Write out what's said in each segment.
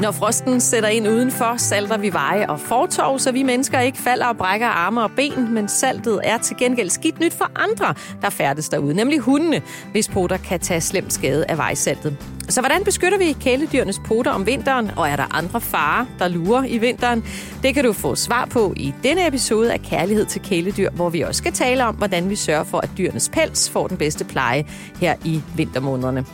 Når frosten sætter ind udenfor, salter vi veje og fortov, så vi mennesker ikke falder og brækker arme og ben, men saltet er til gengæld skidt nyt for andre, der færdes derude, nemlig hundene, hvis poter kan tage slemt skade af vejsaltet. Så hvordan beskytter vi kæledyrenes poter om vinteren, og er der andre farer, der lurer i vinteren? Det kan du få svar på i denne episode af Kærlighed til Kæledyr, hvor vi også skal tale om, hvordan vi sørger for, at dyrenes pels får den bedste pleje her i vintermånederne.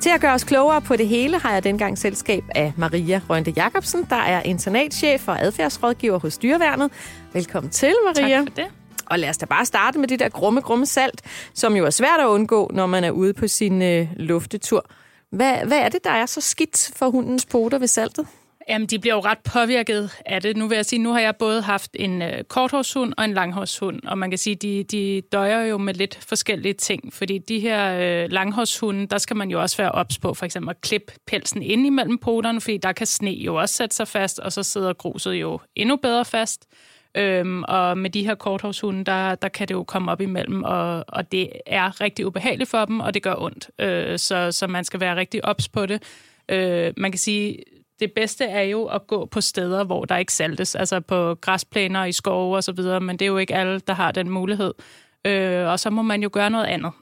Til at gøre os klogere på det hele har jeg dengang selskab af Maria Rønde Jakobsen, der er internatchef og adfærdsrådgiver hos Dyreværnet. Velkommen til, Maria. Tak for det. Og lad os da bare starte med det der grumme salt, som jo er svært at undgå, når man er ude på sin luftetur. Hvad er det, der er så skidt for hundens poter ved saltet? Jamen, de bliver jo ret påvirket af det. Nu vil jeg sige, nu har jeg både haft en korthårshund og en langhårshund, og man kan sige, de døjer jo med lidt forskellige ting, fordi de her langhårshunde, der skal man jo også være ops på, for eksempel at klippe pelsen ind imellem poterne, fordi der kan sne jo også sætte sig fast, og så sidder gruset jo endnu bedre fast. Og med de her korthårshunde, der kan det jo komme op imellem, og det er rigtig ubehageligt for dem, og det gør ondt. Så man skal være rigtig ops på det. Man kan sige, det bedste er jo at gå på steder, hvor der ikke saltes, altså på græsplæner, i skove og så videre, men det er jo ikke alle, der har den mulighed. Og så må man jo gøre noget andet.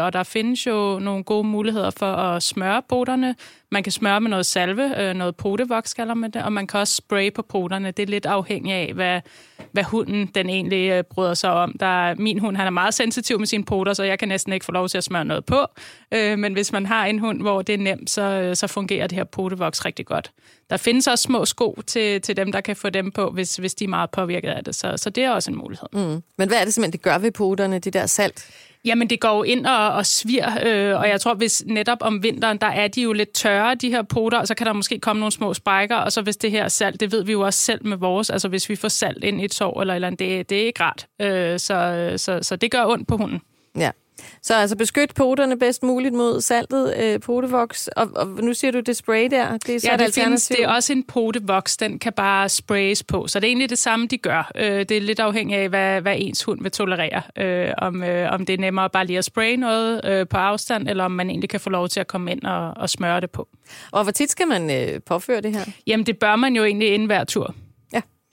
Og der findes jo nogle gode muligheder for at smøre poterne. Man kan smøre med noget salve, noget potevoks kalder man det, og man kan også spraye på poterne. Det er lidt afhængigt af, hvad hunden den egentlig bryder sig om. Min hund, han er meget sensitiv med sine poter, så jeg kan næsten ikke få lov til at smøre noget på. Men hvis man har en hund, hvor det er nemt, så fungerer det her potevoks rigtig godt. Der findes også små sko til dem, der kan få dem på, hvis de er meget påvirket af det. Så det er også en mulighed. Mm. Men hvad er det simpelthen, det gør ved poterne, det der salt? Jamen, det går jo ind og svir, og jeg tror, hvis netop om vinteren, der er de jo lidt tørre, de her poter, og så kan der måske komme nogle små sprækker, og så hvis det her salt, det ved vi jo også selv med vores, altså hvis vi får salt ind i et sår eller andet, det er ikke rart. Så det gør ondt på hunden. Ja. Så altså beskyt poterne bedst muligt mod saltet, potevoks, og nu siger du det spray der. Det er så det findes. Det er også en potevoks, den kan bare sprayes på, så det er egentlig det samme, de gør. Det er lidt afhængigt af, hvad ens hund vil tolerere, om det er nemmere bare lige at spraye noget på afstand, eller om man egentlig kan få lov til at komme ind og smøre det på. Og hvor tit skal man påføre det her? Jamen det bør man jo egentlig inden hver tur.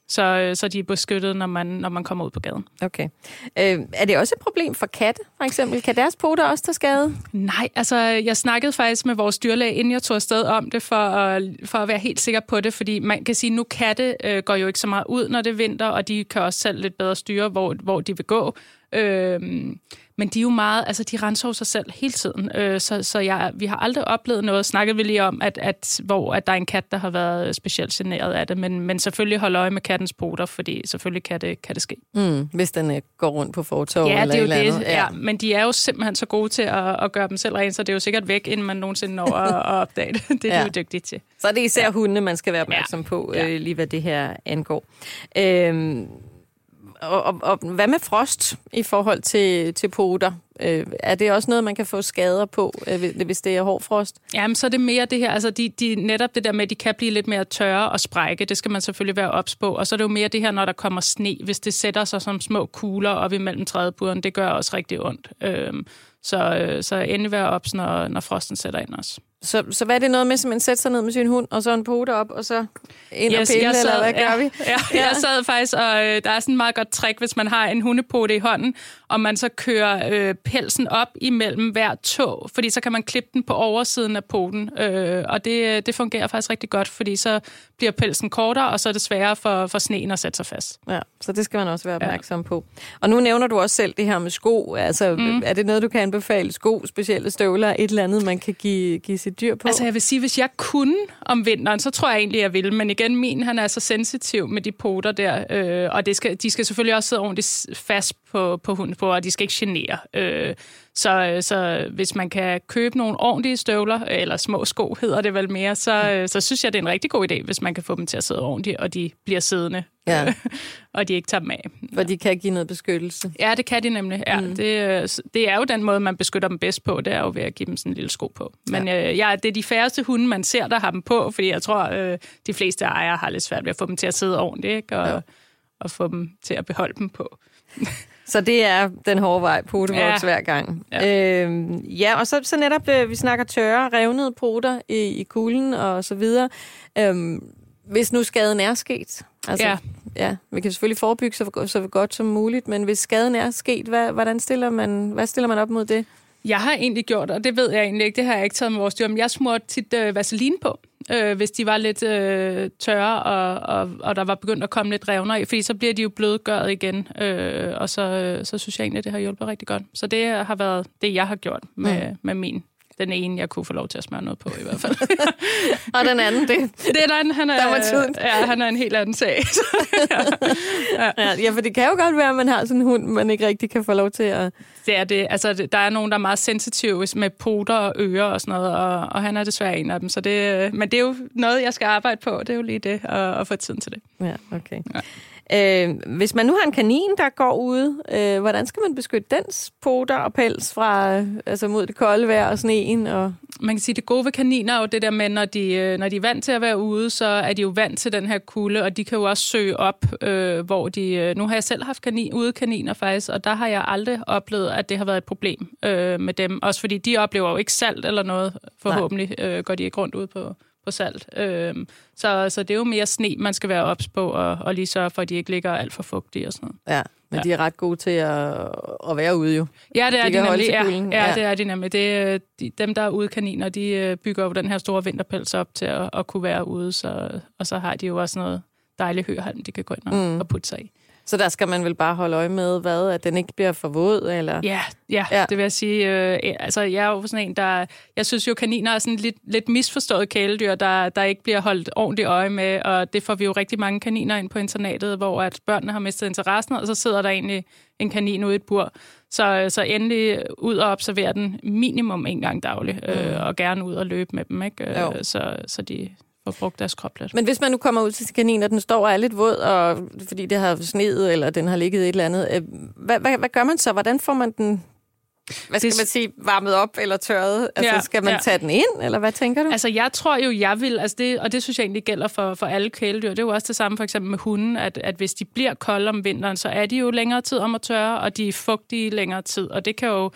Så de er beskyttet, når man kommer ud på gaden. Okay. Er det også et problem for katte, for eksempel? Kan deres poter også tage skade? Nej, altså jeg snakkede faktisk med vores dyrlæge, inden jeg tog afsted om det, for at være helt sikker på det, fordi man kan sige, at nu katte går jo ikke så meget ud, når det er vinter, og de kan også selv lidt bedre styre, hvor de vil gå. Men de er jo meget, altså de renser sig selv hele tiden, vi har aldrig oplevet noget, snakket vi lige om, at der er en kat, der har været specielt generet af det, men selvfølgelig holde øje med kattens poter, fordi selvfølgelig kan det ske. Hvis den går rundt på fortov eller et eller andet. Ja, det er jo det, ja. Men de er jo simpelthen så gode til at gøre dem selv rent, så det er jo sikkert væk, inden man nogensinde når at opdage det. Det er de jo dygtige til. Så det er især hundene, man skal være opmærksom på, lige hvad det her angår. Og hvad med frost i forhold til poter? Er det også noget, man kan få skader på, hvis det er hård frost? Jamen, så er det mere det her. Altså, netop det der med, at de kan blive lidt mere tørre og sprække, det skal man selvfølgelig være ops på. Og så er det jo mere det her, når der kommer sne, hvis det sætter sig som små kugler op imellem trædepuderne, det gør også rigtig ondt. Så endelig være ops, når frosten sætter ind også. Så hvad er det noget med, som man sætter sig ned med sin hund, og så en pote op, og så ind og pille, eller hvad gør vi? Ja. Jeg sad faktisk, og der er sådan en meget godt trick, hvis man har en hundepote i hånden, og man så kører pelsen op imellem hver tå, fordi så kan man klippe den på oversiden af poten, og det fungerer faktisk rigtig godt, fordi så bliver pelsen kortere, og så er det sværere for sneen at sætte sig fast. Ja, så det skal man også være opmærksom på. Og nu nævner du også selv det her med sko. Altså, er det noget, du kan anbefale? Sko, specielle støvler, et eller andet, man kan give sit dyr på? Altså, jeg vil sige, hvis jeg kunne om vinteren, så tror jeg egentlig, jeg ville. Men igen, han er så sensitiv med de poter der, og de skal selvfølgelig også sidde ordentligt fast på hunden på, og de skal ikke genere. Så hvis man kan købe nogle ordentlige støvler, eller små sko hedder det vel mere, så synes jeg, det er en rigtig god idé, hvis man kan få dem til at sidde ordentligt, og de bliver siddende, og de ikke tager dem af. For de kan give noget beskyttelse. Ja, det kan de nemlig. Ja, det er jo den måde, man beskytter dem bedst på, det er jo ved at give dem sådan en lille sko på. Men det er de færreste hunde, man ser, der har dem på, fordi jeg tror, de fleste ejere har lidt svært ved at få dem til at sidde ordentligt, ikke? Og få dem til at beholde dem på. Så det er den hårde vej, potevoks hver gang. Ja, ja, og så netop, vi snakker tørre, revnede poter i kulden og så videre. Hvis nu skaden er sket. Altså, ja, vi kan selvfølgelig forebygge så godt som muligt, men hvis skaden er sket, hvad stiller man op mod det? Jeg har egentlig gjort, og det ved jeg egentlig ikke, det har jeg ikke taget med vores dyr, men jeg smurte tit vaseline på, hvis de var lidt tørre, og der var begyndt at komme lidt revner i, fordi så bliver de jo blødgøret igen, og så synes jeg egentlig, at det har hjulpet rigtig godt. Så det har været det, jeg har gjort med min. Den ene, jeg kunne få lov til at smøre noget på, i hvert fald. Og den anden, han er en helt anden sag. Ja, for det kan jo godt være, at man har sådan en hund, man ikke rigtig kan få lov til at... Det er det. Altså, der er nogen, der er meget sensitive med poter og ører og sådan noget, og han er desværre en af dem. Så det, men det er jo noget, jeg skal arbejde på. Det er jo lige det, at få tiden til det. Ja, okay. Ja. Hvis man nu har en kanin, der går ude, hvordan skal man beskytte dens poter og pels fra, altså mod det kolde vejr og sneen? Og man kan sige, at det gode ved kaniner er jo det der med, når de er vant til at være ude, så er de jo vant til den her kulde, og de kan jo også søge op, hvor de... Nu har jeg selv haft udekaniner faktisk, og der har jeg aldrig oplevet, at det har været et problem med dem. Også fordi de oplever jo ikke salt eller noget, forhåbentlig går de ikke rundt ude på salt. Så det er jo mere sne, man skal være ops på, og lige sørge for, at de ikke ligger alt for fugtige og sådan noget. Ja, men de er ret gode til at være ude jo. Ja, det er de nemlig. Det er de nemlig. Dem, der er ude kaniner, de bygger jo den her store vinterpels op til at kunne være ude, og så har de jo også noget dejligt høhalm, de kan gå ind og putte sig i. Så der skal man vel bare holde øje med, at den ikke bliver for våd, eller? Ja, det vil jeg sige. Altså, jeg er jo sådan en, jeg synes jo, kaniner er sådan lidt misforstået kæledyr, der ikke bliver holdt ordentligt øje med, og det får vi jo rigtig mange kaniner ind på internatet, hvor at børnene har mistet interessen, og så sidder der egentlig en kanin ude i et bur. Så endelig ud og observere den minimum en gang dagligt, og gerne ud og løbe med dem, ikke? Så de... og brugt deres krop lidt. Men hvis man nu kommer ud til kaninen, og den står og er lidt våd, og fordi det har sneet, eller den har ligget et eller andet, hvad gør man så? Hvordan får man den... Hvad skal man sige? Varmet op eller tørret? Altså, skal man tage den ind, eller hvad tænker du? Altså, jeg tror jo, jeg vil... Altså det, og det synes jeg egentlig gælder for alle kæledyr. Det er jo også det samme for eksempel med hunden, at hvis de bliver kolde om vinteren, så er de jo længere tid om at tørre, og de er fugtige længere tid. Og det kan jo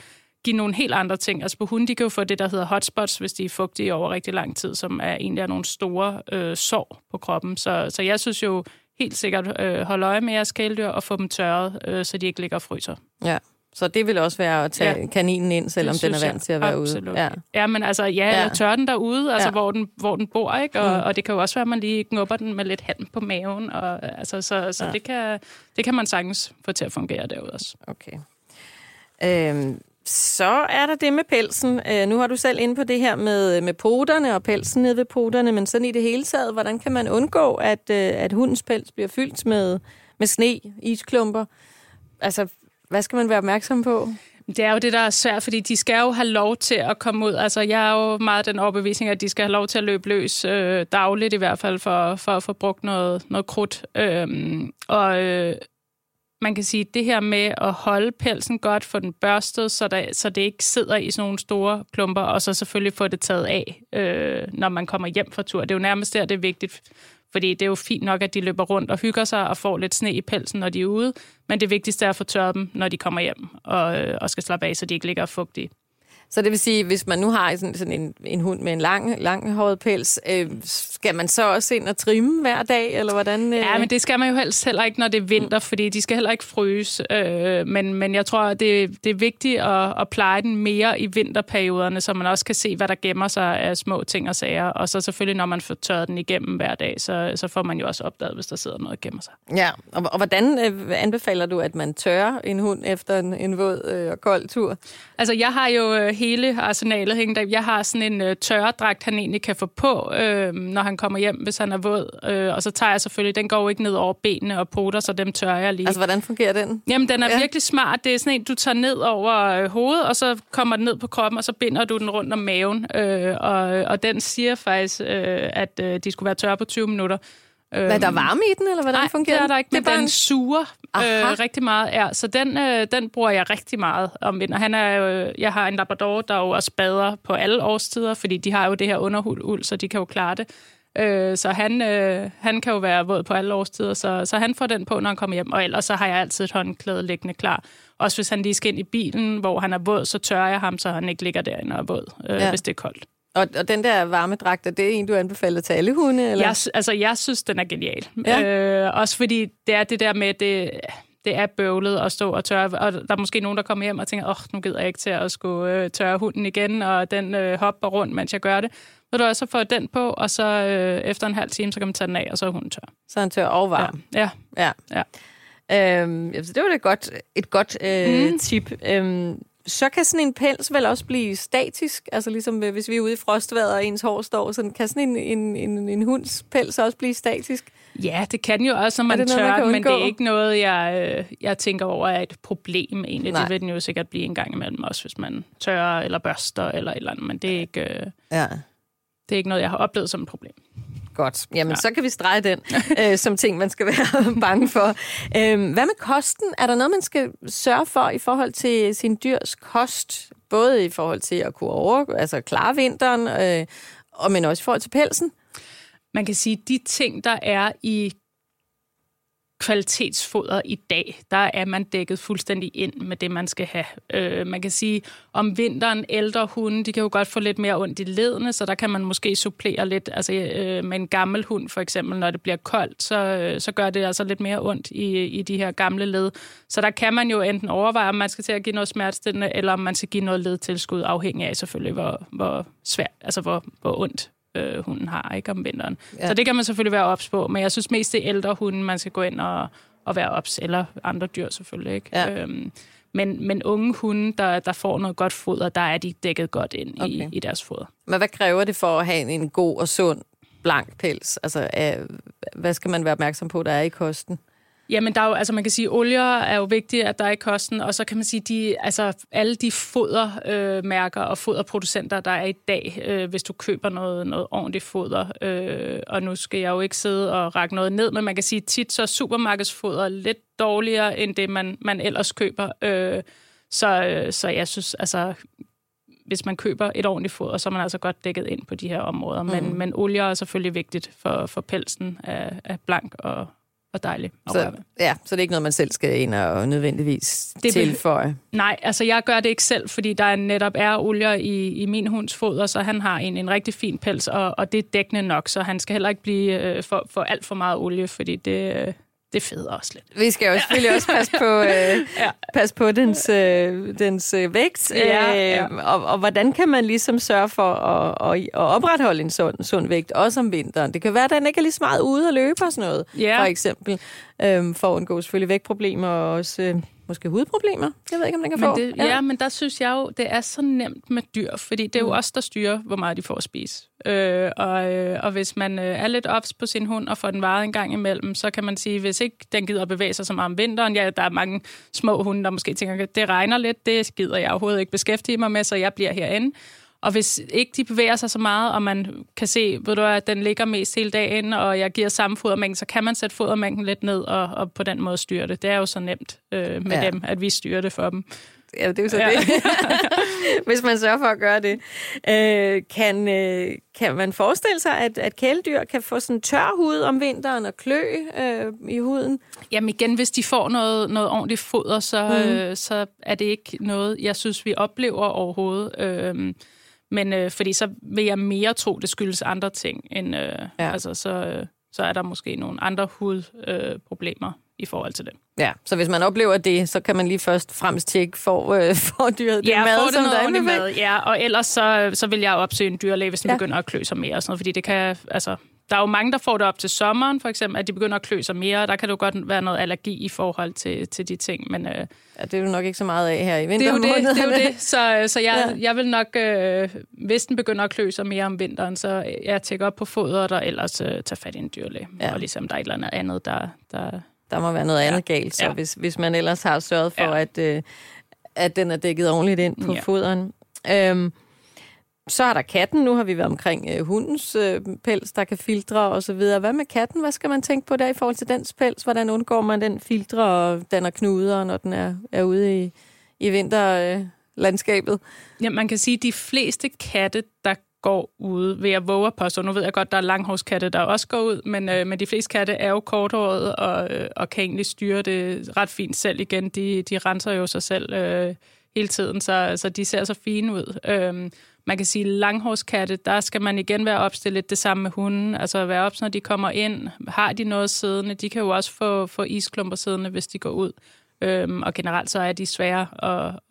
give nogle helt andre ting. Altså på hunde, de kan jo få det, der hedder hotspots, hvis de er fugtige over rigtig lang tid, som er egentlig nogle store sår på kroppen. Så jeg synes jo helt sikkert, holde øje med jeres kæledyr og få dem tørret, så de ikke ligger og fryser. Ja, så det vil også være at tage kaninen ind, selvom den er vant til at være ude. Ja. Tørre den derude, altså hvor den bor, ikke? Og det kan jo også være, at man lige knupper den med lidt hand på maven, og altså så det kan man sagtens få til at fungere derude også. Okay. Så er der det med pelsen. Nu har du selv inde på det her med poterne og pelsen nede ved poterne, men sådan i det hele taget, hvordan kan man undgå, at hundens pels bliver fyldt med sne, isklumper? Altså, hvad skal man være opmærksom på? Det er jo det, der er svært, fordi de skal jo have lov til at komme ud. Altså, jeg er jo meget den overbevisning, at de skal have lov til at løbe løs dagligt, i hvert fald for at få brugt noget krudt. Man kan sige, at det her med at holde pelsen godt, få den børstet, så det ikke sidder i sådan nogle store klumper, og så selvfølgelig få det taget af, når man kommer hjem fra tur. Det er jo nærmest der, det er vigtigt, fordi det er jo fint nok, at de løber rundt og hygger sig og får lidt sne i pelsen, når de er ude, men det vigtigste er at få tørret dem, når de kommer hjem og skal slappe af, så de ikke ligger fugtige. Så det vil sige, hvis man nu har sådan en hund med en langhåret pels, skal man så også ind og trimme hver dag, eller hvordan? Ja, men det skal man jo helst heller ikke, når det er vinter, fordi de skal heller ikke fryse. Men jeg tror, det er vigtigt at pleje den mere i vinterperioderne, så man også kan se, hvad der gemmer sig af små ting og sager. Og så selvfølgelig, når man får tørret den igennem hver dag, så får man jo også opdaget, hvis der sidder noget og gemmer sig. Ja, og hvordan anbefaler du, at man tørrer en hund efter en våd og kold tur? Altså, jeg har jo... hele arsenalet hænger der. Jeg har sådan en tørredragt, han egentlig kan få på, når han kommer hjem, hvis han er våd. Og så tager jeg selvfølgelig, den går jo ikke ned over benene og poter, så dem tørrer jeg lige. Altså, hvordan fungerer den? Jamen, den er virkelig smart. Det er sådan en, du tager ned over hovedet, og så kommer den ned på kroppen, og så binder du den rundt om maven. Og den siger faktisk, at de skulle være tørre på 20 minutter. Hvad, der varme i den, eller hvordan fungerer den? Nej, det er der ikke, men den suger rigtig meget. Ja, så den bruger jeg rigtig meget om vinteren. Jeg har en labrador, der jo også bader på alle årstider, fordi de har jo det her underuld, så de kan jo klare det. Så han kan jo være våd på alle årstider, så han får den på, når han kommer hjem. Og ellers så har jeg altid et håndklæde liggende klar. Også hvis han lige skal ind i bilen, hvor han er våd, så tørrer jeg ham, så han ikke ligger derinde og er våd, hvis det er koldt. Og den der varmedragt, er det en, du anbefaler til alle hunde? Eller? Jeg synes, den er genial. Ja. Også fordi det er det der med, det er bøvlet at stå og tørre. Og der er måske nogen, der kommer hjem og tænker, nu gider jeg ikke til at skulle tørre hunden igen, og den hopper rundt, mens jeg gør det. Ved du, så får den på, og så efter en halv time, så kan man tage den af, og så er hunden tør. Så er den tør og varm. Ja. Så det var da et godt tip. Så kan sådan en pels vel også blive statisk, altså ligesom hvis vi er ude i frostvejret, og ens hår står, så kan sådan en hunds pels også blive statisk? Ja, det kan jo også, når man tørrer, men det er ikke noget, jeg tænker over er et problem egentlig. Nej. Det vil den jo sikkert blive en gang imellem, også hvis man tørrer eller børster eller et eller andet, men det er ikke, det er ikke noget, jeg har oplevet som et problem. Godt. Jamen, så kan vi strege den som ting, man skal være bange for. Hvad med kosten? Er der noget, man skal sørge for i forhold til sin dyrs kost? Både i forhold til at kunne klare vinteren, men også i forhold til pelsen? Man kan sige, at de ting, der er i kvalitetsfoder i dag, der er man dækket fuldstændig ind med det, man skal have. Man kan sige, om vinteren ældre hunde, de kan jo godt få lidt mere ondt i leddene, så der kan man måske supplere lidt. Altså med en gammel hund for eksempel, når det bliver koldt, så gør det altså lidt mere ondt i de her gamle led. Så der kan man jo enten overveje, om man skal til at give noget smertestillende, eller om man skal give noget ledtilskud, afhængig af selvfølgelig, hvor svært, altså hvor ondt hunden har, ikke, om vinteren. Ja. Så det kan man selvfølgelig være ops på, men jeg synes mest det er ældre hunde, man skal gå ind og være ops, eller andre dyr selvfølgelig, ikke? Ja. Men unge hunde, der får noget godt foder, der er de dækket godt ind i deres foder. Men hvad kræver det for at have en god og sund blank pels? Altså, hvad skal man være opmærksom på, der er i kosten? Jamen, der er jo, altså man kan sige, olier er jo vigtige, at der er i kosten, og så kan man sige, alle de fodermærker og foderproducenter, der er i dag, hvis du køber noget ordentligt foder, og nu skal jeg jo ikke sidde og række noget ned, men man kan sige, tit så er supermarkedsfoder lidt dårligere, end det man ellers køber, så jeg synes, altså hvis man køber et ordentligt foder, så er man altså godt dækket ind på de her områder, men olier er selvfølgelig vigtigt for pelsen af blank og dejligt. Så det er ikke noget, man selv skal ind og nødvendigvis tilføje? Nej, altså jeg gør det ikke selv, fordi der netop er olier i min hunds foder, så han har en rigtig fin pels, og det er dækkende nok, så han skal heller ikke blive for alt for meget olie, fordi det fedder også lidt. Vi skal jo selvfølgelig også passe på dens vægt. Og hvordan kan man ligesom sørge for at opretholde en sund vægt, også om vinteren? Det kan være, at den ikke er lige så meget ude og løbe og sådan noget, for eksempel. For at undgå selvfølgelig vægtproblemer og også måske hudproblemer. Jeg ved ikke, om den kan få. Men der synes jeg jo, det er så nemt med dyr, fordi det er jo os, der styrer, hvor meget de får at spise. Og hvis man er lidt ops på sin hund og får den varet en gang imellem, så kan man sige, hvis ikke den gider at bevæge sig så meget om vinteren, der er mange små hunde, der måske tænker, det regner lidt, det gider jeg overhovedet ikke beskæftige mig med, så jeg bliver herinde. Og hvis ikke de bevæger sig så meget, og man kan se, at den ligger mest hele dagen, og jeg giver samme fodermængde, så kan man sætte fodermængden lidt ned og på den måde styre det. Det er jo så nemt med dem, at vi styrer det for dem. Ja, det er jo så det. Hvis man sørger for at gøre det. Kan man forestille sig, at kæledyr kan få sådan tør hud om vinteren og klø i huden? Jamen igen, hvis de får noget ordentligt foder, så er det ikke noget, jeg synes, vi oplever overhovedet. Men fordi så vil jeg mere tro, det skyldes andre ting, end, så er der måske nogle andre hudproblemer i forhold til det. Ja, så hvis man oplever det, så kan man lige først fremmest tjekke for dyret det mad, det som der er mad. Ja, og ellers så vil jeg opsøge en dyrlæge, hvis den begynder at klø sig mere og sådan noget, fordi det kan, altså der er jo mange, der får det op til sommeren, for eksempel, at de begynder at klø sig mere, og der kan det jo godt være noget allergi i forhold til de ting. Men, det er jo nok ikke så meget af her i vintermånederne. Det er jo det. Så jeg vil nok, hvis den begynder at klø sig mere om vinteren, så jeg tjekker op på fodret, og ellers tager fat i en dyrlæge. Ja. Og ligesom der er et eller andet, der må være noget andet galt, så hvis man ellers har sørget for, at den er dækket ordentligt ind på foderen. Så er der katten. Nu har vi været omkring hundens pels, der kan filtre og så videre. Hvad med katten? Hvad skal man tænke på der i forhold til dens pels? Hvordan undgår man den filtre og danner knuder, når den er ude i vinterlandskabet? Ja, man kan sige, at de fleste katte, der går ude, ved at våge på. Så nu ved jeg godt, der er langhårskatte, der også går ud, men de fleste katte er jo korthårede og kan egentlig styre det ret fint selv igen. De renser jo sig selv hele tiden, så de ser så fine ud. Man kan sige, langhårskatte, der skal man igen være opstillet det samme med hunden. Altså være ops, når de kommer ind. Har de noget siddende? De kan jo også få isklumper siddende, hvis de går ud. Og generelt så er de svære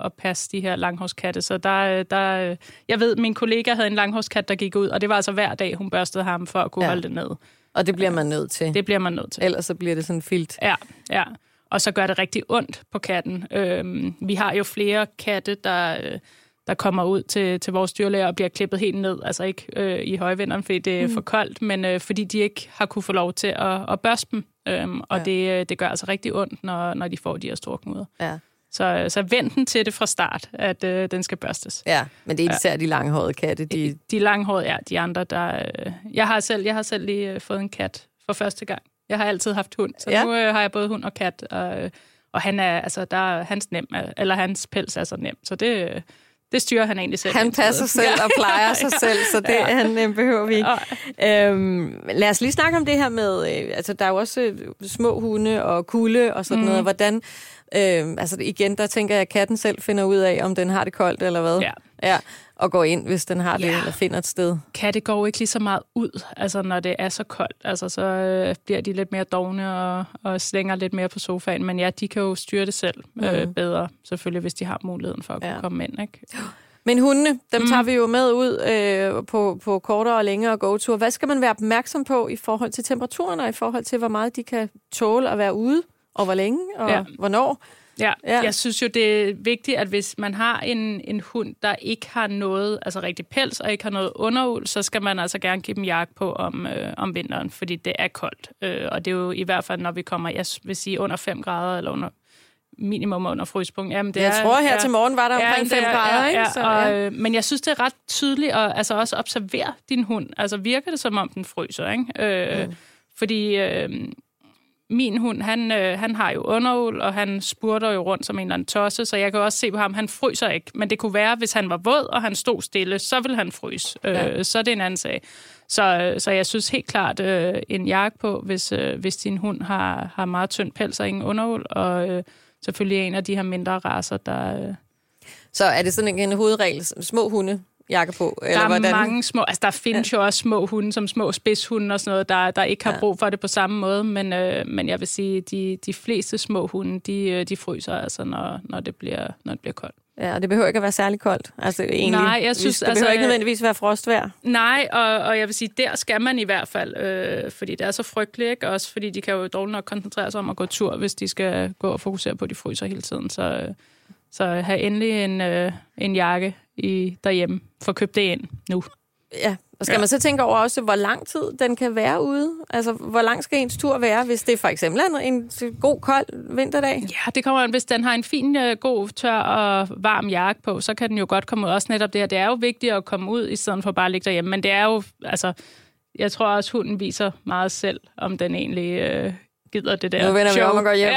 at passe, de her langhårskatte. Så jeg ved, min kollega havde en langhårskat, der gik ud, og det var altså hver dag, hun børstede ham for at kunne holde det ned. Og det bliver man nødt til. Det bliver man nødt til. Ellers så bliver det sådan filt. Ja. Og så gør det rigtig ondt på katten. Vi har jo flere katte, der kommer ud til vores dyrlæger og bliver klippet helt ned. Altså ikke i højvinderen, fordi det er for koldt, men fordi de ikke har kunne få lov til at børste dem. Det gør altså rigtig ondt, når de får de her store knuder. Ja. Så vend den til det fra start, at den skal børstes. Ja, men det er især de langhårede katte. De langhårede, de andre, der... Jeg har selv lige fået en kat for første gang. Jeg har altid haft hund, så nu har jeg både hund og kat. Og han er, altså, hans pels er så nem, så det... Det styrer han egentlig selv. Han passer selv og plejer sig selv, så det han behøver vi ikke. Lad os lige snakke om det her med, altså der er jo også små hunde og kulde og sådan noget. Hvordan, altså igen, der tænker jeg, at katten selv finder ud af, om den har det koldt eller hvad. Ja. Og går ind, hvis den har det, eller finder et sted. Katte går ikke lige så meget ud, altså når det er så koldt. Altså så bliver de lidt mere dovne og slænger lidt mere på sofaen. Men de kan jo styre det selv bedre, selvfølgelig, hvis de har muligheden for at kunne komme ind, ikke? Men hundene, dem tager vi jo med ud på kortere og længere gåture. Hvad skal man være opmærksom på i forhold til temperaturen, og i forhold til, hvor meget de kan tåle at være ude, og hvor længe, og hvornår? Ja, jeg synes jo, det er vigtigt, at hvis man har en hund, der ikke har noget, altså rigtig pels og ikke har noget underuld, så skal man altså gerne give dem jakke på om vinteren, fordi det er koldt. Og det er jo i hvert fald, når vi kommer, jeg vil sige, under 5 grader, eller under minimum under fryspunkt. Jamen, det jeg tror her til morgen var der omkring 5 grader, ikke? Men jeg synes, det er ret tydeligt at altså også observere din hund. Altså virker det, som om den fryser, ikke? Fordi... min hund, han har jo underuld, og han spurter jo rundt som en eller anden tosse, så jeg kan også se på ham, han fryser ikke. Men det kunne være, hvis han var våd, og han stod stille, så ville han fryse. Så er det en anden sag. Så jeg synes helt klart, en jakke på, hvis din hund har meget tynd pels og ingen underuld, og selvfølgelig en af de her mindre racer, der... Så er det sådan en hovedregel, små hunde? Jakke på, eller der er hvordan? Mange små, altså der findes jo også små hunde, som små spidshunde og sådan noget, der ikke har brug for det på samme måde, men jeg vil sige, de fleste små hunde, de fryser altså, når det bliver koldt. Ja, og det behøver ikke at være særlig koldt. Altså egentlig. Nej, jeg synes, det behøver ikke nødvendigvis være frostvejr. Nej, og jeg vil sige, der skal man i hvert fald, fordi det er så frygteligt, ikke? Også fordi de kan jo dårligt nok koncentrere sig om at gå tur, hvis de skal gå og fokusere på, at de fryser hele tiden, så have endelig en jakke derhjemme, for at købe det ind nu. Ja, og skal man så tænke over også, hvor lang tid den kan være ude? Altså, hvor lang skal ens tur være, hvis det for eksempel er en god, kold vinterdag? Ja, det kommer an. Hvis den har en fin, god, tør og varm jakke på, så kan den jo godt komme ud. Også netop det her, det er jo vigtigt at komme ud, i stedet for bare at ligge derhjemme. Men det er jo, altså, jeg tror også, hunden viser meget selv, om den egentlig... gider det der. Nu vender vi om og går hjem.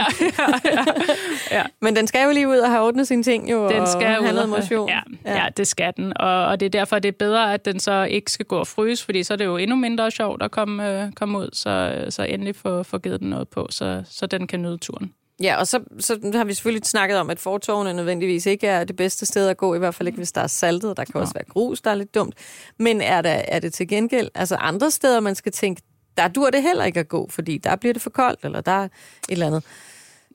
Ja. Men den skal jo lige ud og have ordnet sine ting, jo, den skal og have noget motion. Ja, det skal den. Og det er derfor, det er bedre, at den så ikke skal gå og fryse, fordi så er det jo endnu mindre sjovt at komme ud, så endelig få givet den noget på, så den kan nyde turen. Ja, og så har vi selvfølgelig snakket om, at fortovene nødvendigvis ikke er det bedste sted at gå, i hvert fald ikke, hvis der er saltet. Der kan også være grus, der er lidt dumt. Men er det til gengæld altså andre steder, man skal tænke, der dur det heller ikke at gå, fordi der bliver det for koldt, eller der er et eller andet.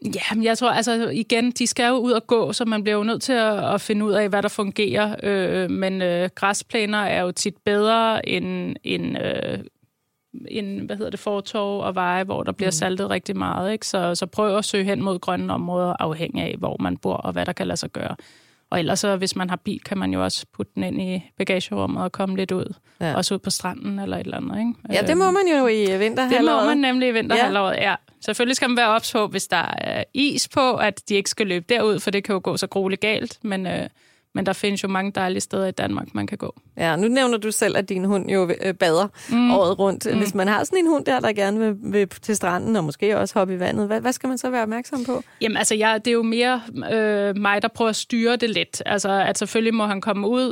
Ja, jeg tror, altså igen, de skal jo ud og gå, så man bliver jo nødt til at finde ud af, hvad der fungerer. Men græsplæner er jo tit bedre end fortov og veje, hvor der bliver saltet rigtig meget, ikke? Så prøv at søge hen mod grønne områder, afhængig af, hvor man bor og hvad der kan lade sig gøre. Og ellers, så, hvis man har bil, kan man jo også putte den ind i bagagerummet og komme lidt ud. Ja. Også ud på stranden eller et eller andet, ikke? Ja, det må man jo i vinterhalvåret. Det må man nemlig i vinterhalvåret, ja. Selvfølgelig skal man være ops på, hvis der er is på, at de ikke skal løbe derud, for det kan jo gå så grueligt galt. Men Men der findes jo mange dejlige steder i Danmark, man kan gå. Ja, nu nævner du selv, at din hund jo bader året rundt. Hvis man har sådan en hund der gerne vil til stranden, og måske også hoppe i vandet, hvad skal man så være opmærksom på? Jamen altså, det er jo mere mig, der prøver at styre det lidt. Altså, at selvfølgelig må han komme ud,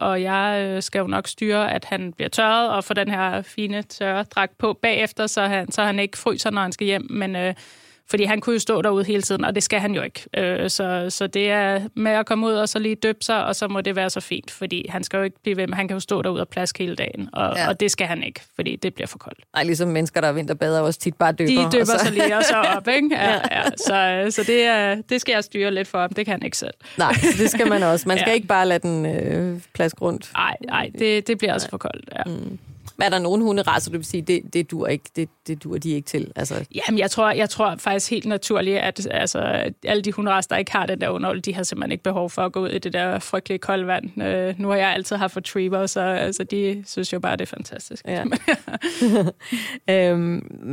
og jeg skal jo nok styre, at han bliver tørret, og får den her fine tørredragt på bagefter, så han ikke fryser, når han skal hjem, men... Fordi han kunne jo stå derude hele tiden, og det skal han jo ikke. Så det er med at komme ud og så lige døbe sig, og så må det være så fint, fordi han skal jo ikke blive ved med, han kan jo stå derude og plaske hele dagen, og det skal han ikke, fordi det bliver for koldt. Nej, ligesom mennesker, der vinterbader også tit bare døber. De døber sig lige og så op, ikke? Ja. Så det skal jeg styre lidt for ham, det kan han ikke selv. Nej, det skal man også. Man skal ikke bare lade den plaske rundt. Nej, det bliver også for koldt, ja. Mm. Men er der nogen hunderacer, du vil sige, det dur ikke, det dur de ikke til? Altså. Jamen, jeg tror faktisk helt naturligt, at altså, alle de hunderacer, der ikke har den der underhold, de har simpelthen ikke behov for at gå ud i det der frygtelige kolde vand. Nu har jeg altid haft retriever, så altså, de synes jo bare, det er fantastisk. Ja.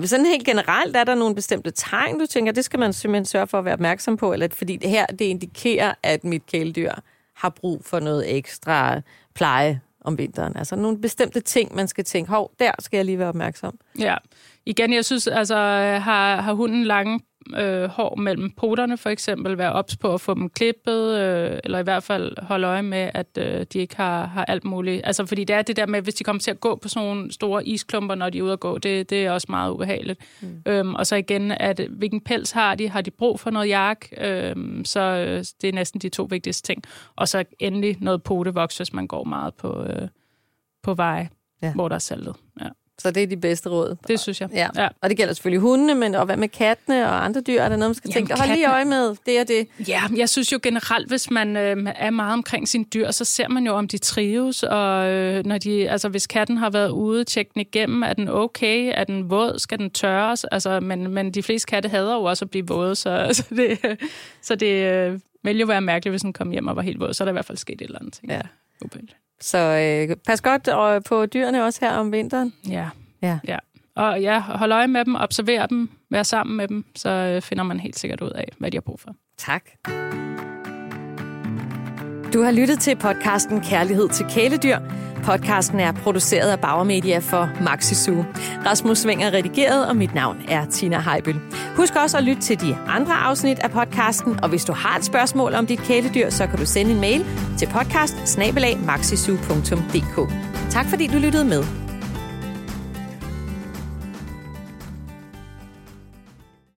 Sådan helt generelt, er der nogle bestemte tegn, du tænker, det skal man simpelthen sørge for at være opmærksom på? Eller, fordi det her, det indikerer, at mit kæledyr har brug for noget ekstra pleje om vinteren. Altså nogle bestemte ting, man skal tænke, hov, der skal jeg lige være opmærksom. Ja, igen, jeg synes, altså har hunden lange hår mellem poterne for eksempel, være ops på at få dem klippet, eller i hvert fald holde øje med, at de ikke har alt muligt. Altså fordi det er det der med, hvis de kommer til at gå på sådan nogle store isklumper, når de er ude at gå, det er også meget ubehageligt. Mm. Og så igen, at hvilken pels har de? Har de brug for noget jak? Så det er næsten de 2 vigtigste ting. Og så endelig noget potevoks, hvis man går meget på veje, hvor der er saltet. Ja. Så det er de bedste råd. Det synes jeg. Ja. Ja. Og det gælder selvfølgelig hundene, men og hvad med kattene og andre dyr? Er der noget, man skal tænke, hold lige øje med, det er det? Ja, jeg synes jo generelt, hvis man er meget omkring sine dyr, så ser man jo, om de trives. Og når de, altså, hvis katten har været ude, tjek den igennem, er den okay? Er den våd? Skal den tørres? Altså, men de fleste katte hader jo også at blive våde, så det ville jo være mærkeligt, hvis den kom hjem og var helt våd. Så er der i hvert fald sket et eller andet ting. Ja. Så pas godt på dyrene også her om vinteren. Ja. Og hold øje med dem, observer dem, vær sammen med dem, så finder man helt sikkert ud af, hvad de har brug for. Tak. Du har lyttet til podcasten Kærlighed til Kæledyr. Podcasten er produceret af Bauer Media for Maxi Zoo. Rasmus Svinger redigeret, og mit navn er Tina Heibel. Husk også at lytte til de andre afsnit af podcasten, og hvis du har et spørgsmål om dit kæledyr, så kan du sende en mail til podcast@maxizoo.dk. Tak fordi du lyttede med.